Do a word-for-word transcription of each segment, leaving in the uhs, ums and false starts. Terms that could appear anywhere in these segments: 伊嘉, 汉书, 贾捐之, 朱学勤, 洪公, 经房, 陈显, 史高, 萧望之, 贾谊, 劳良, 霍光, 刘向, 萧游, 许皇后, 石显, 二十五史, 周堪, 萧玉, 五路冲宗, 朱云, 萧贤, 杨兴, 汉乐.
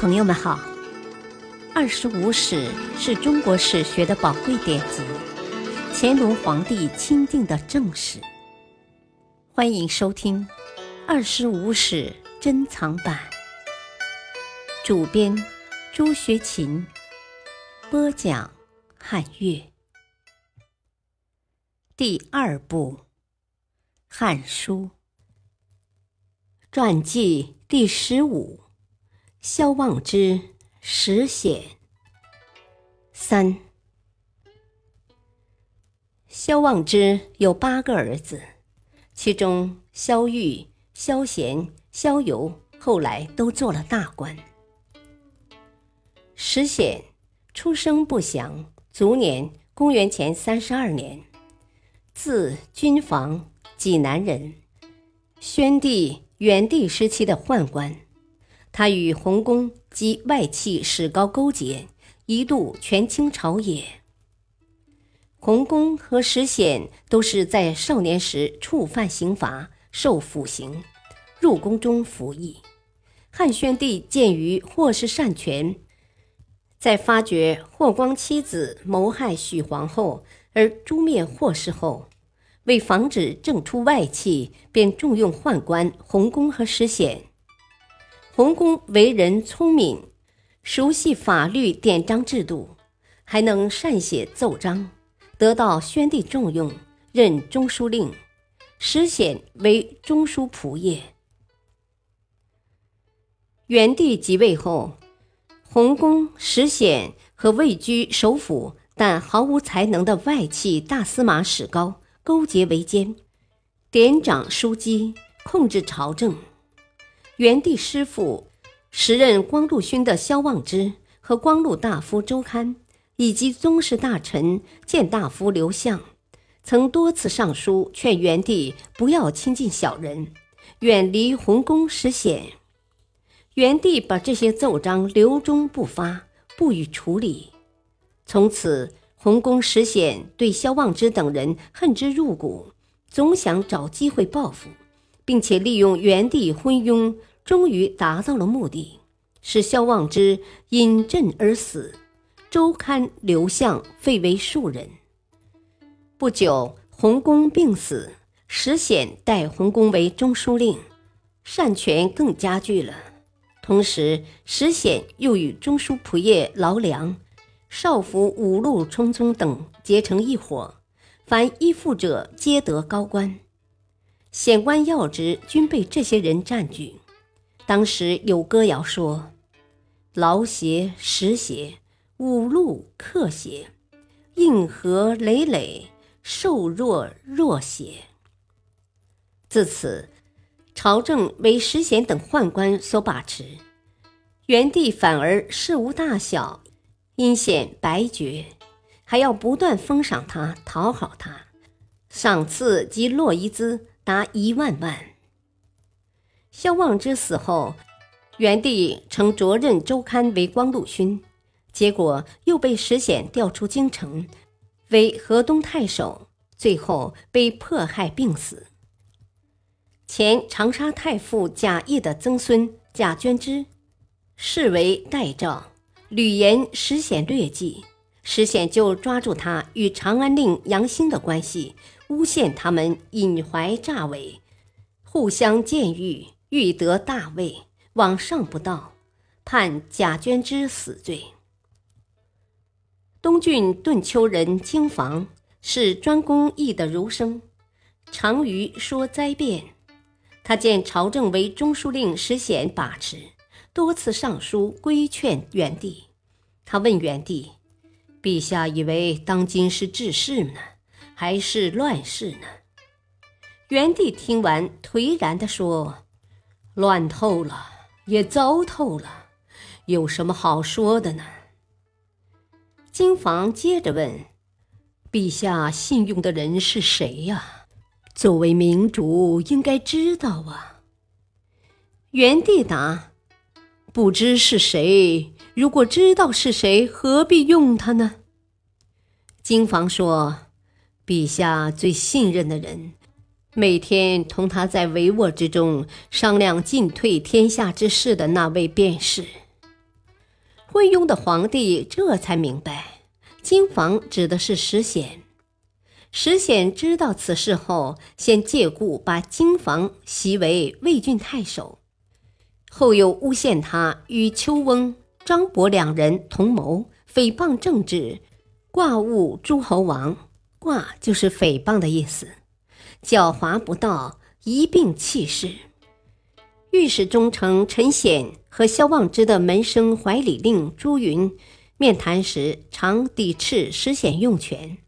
朋友们好，二十五史是中国史学的宝贵典籍，乾隆皇帝钦定的正史。欢迎收听二十五史珍藏版，主编朱学勤，播讲汉乐。第二部，汉书传记第十五，萧望之石显。三，萧望之有八个儿子，其中萧玉、萧贤、萧游后来都做了大官。石显出生不详，卒年公元前三十二年，字君房，济南人，宣帝、元帝时期的宦官。他与洪公及外戚史高勾结，一度权倾朝野。洪公和石显都是在少年时触犯刑罚，受腐刑，入宫中服役。汉宣帝鉴于霍氏擅权，在发觉霍光妻子谋害许皇后而诛灭霍氏后，为防止正出外戚，便重用宦官洪公和石显。洪公为人聪明，熟悉法律典章制度，还能善写奏章，得到宣帝重用，任中书令。石显为中书仆射。元帝即位后，洪公、石显和位居首辅但毫无才能的外戚大司马史高勾结为奸，典掌枢机，控制朝政。元帝师父时任光禄勋的萧望之和光禄大夫周堪以及宗室大臣谏大夫刘向曾多次上书劝元帝不要亲近小人，远离洪公、石显。元帝把这些奏章留中不发，不予处理。从此洪公、石显对萧望之等人恨之入骨，总想找机会报复，并且利用元帝昏庸，终于达到了目的，使萧望之饮鸩而死，周堪、刘向废为庶人。不久，洪公病死，石显代洪公为中书令，擅权更加剧了。同时，石显又与中书仆射劳良、少府五路冲聪等结成一伙，凡依附者皆得高官，显官要职均被这些人占据。当时有歌谣说：“劳邪、石邪、五路克邪，硬核累累，瘦弱弱邪。”自此，朝政为石显等宦官所把持，元帝反而事无大小，阴险白绝，还要不断封赏他，讨好他，赏赐及洛夷资达一万万。萧望之死后，元帝曾擢任周堪为光禄勋，结果又被石显调出京城，为河东太守，最后被迫害病死。前长沙太傅贾谊的曾孙贾捐之，视为代诏，屡言石显劣迹，石显就抓住他与长安令杨兴的关系，诬陷他们隐怀诈伪，互相僭越，欲得大位，往上不到，判贾捐之死罪。东郡顿丘人经房，是专攻易的儒生，常于说灾变。他见朝政为中书令石显把持，多次上书规劝元帝。他问元帝：“陛下以为当今是治世呢，还是乱世呢？”元帝听完颓然地说：“乱透了，也糟透了，有什么好说的呢？”经房接着问：“陛下信用的人是谁呀？作为明主应该知道啊。”元帝答：“不知是谁，如果知道是谁，何必用他呢？”经房说：“陛下最信任的人，每天同他在帷幄之中商量进退天下之事的那位便是。”昏庸的皇帝这才明白，金房指的是石显。石显知道此事后，先借故把金房袭为魏郡太守，后又诬陷他与丘翁、张伯两人同谋，诽谤政治，挂误诸侯王，挂就是诽谤的意思，狡猾不道，一并弃市。御史中丞陈显和萧望之的门生怀里令朱云面谈时，常抵斥石显用权。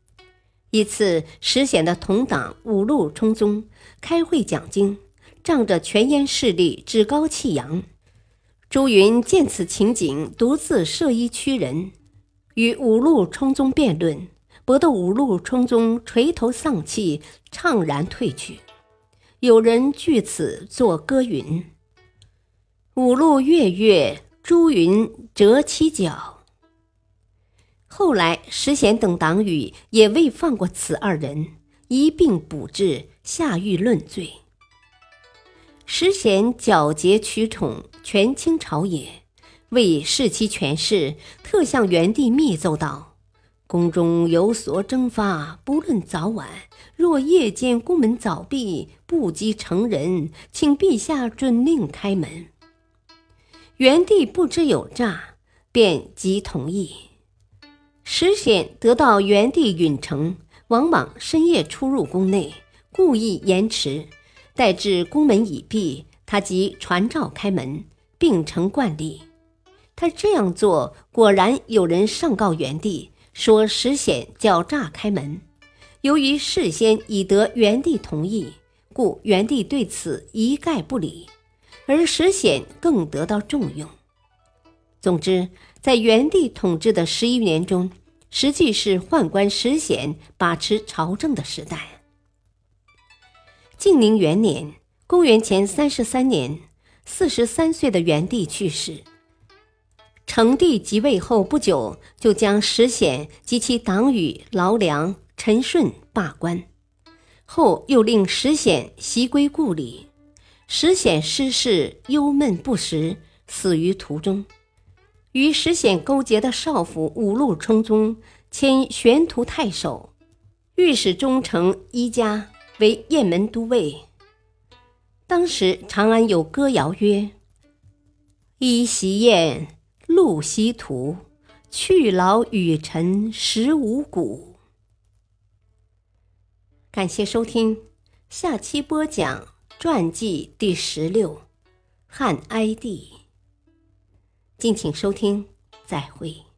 一次，石显的同党五路冲宗开会讲经，仗着全燕势力趾高气扬。朱云见此情景，独自设衣驱人，与五路冲宗辩论，博得五路冲宗垂头丧气，怅然退去。有人据此作歌云：五路月月，朱云折其角。后来石显等党羽也未放过此二人，一并捕至，下狱论罪。石显狡黠取宠，权倾朝野，为恃其权势，特向元帝密奏道：宫中有所蒸发，不论早晚，若夜间宫门早闭，不及成人，请陛下准令开门。元帝不知有诈，便即同意。石显得到元帝允承，往往深夜出入宫内，故意延迟，待至宫门已闭，他即传诏开门，并成惯例。他这样做，果然有人上告元帝，说石显狡诈开门。由于事先已得元帝同意，故元帝对此一概不理，而石显更得到重用。总之，在元帝统治的十一年中，实际是宦官石显把持朝政的时代。晋宁元年，公元前三十三年，四十三岁的元帝去世。成帝即位后不久，就将石显及其党羽劳良、陈顺罢官，后又令石显袭归故里。石显失势，忧闷不食，死于途中。与石显勾结的少府五路冲宗迁玄图太守，御史中丞伊嘉为雁门都尉。当时长安有歌谣曰：伊袭雁，路袭途，去老与臣十五谷。感谢收听，下期播讲传记第十六，汉哀帝。敬请收听，再会。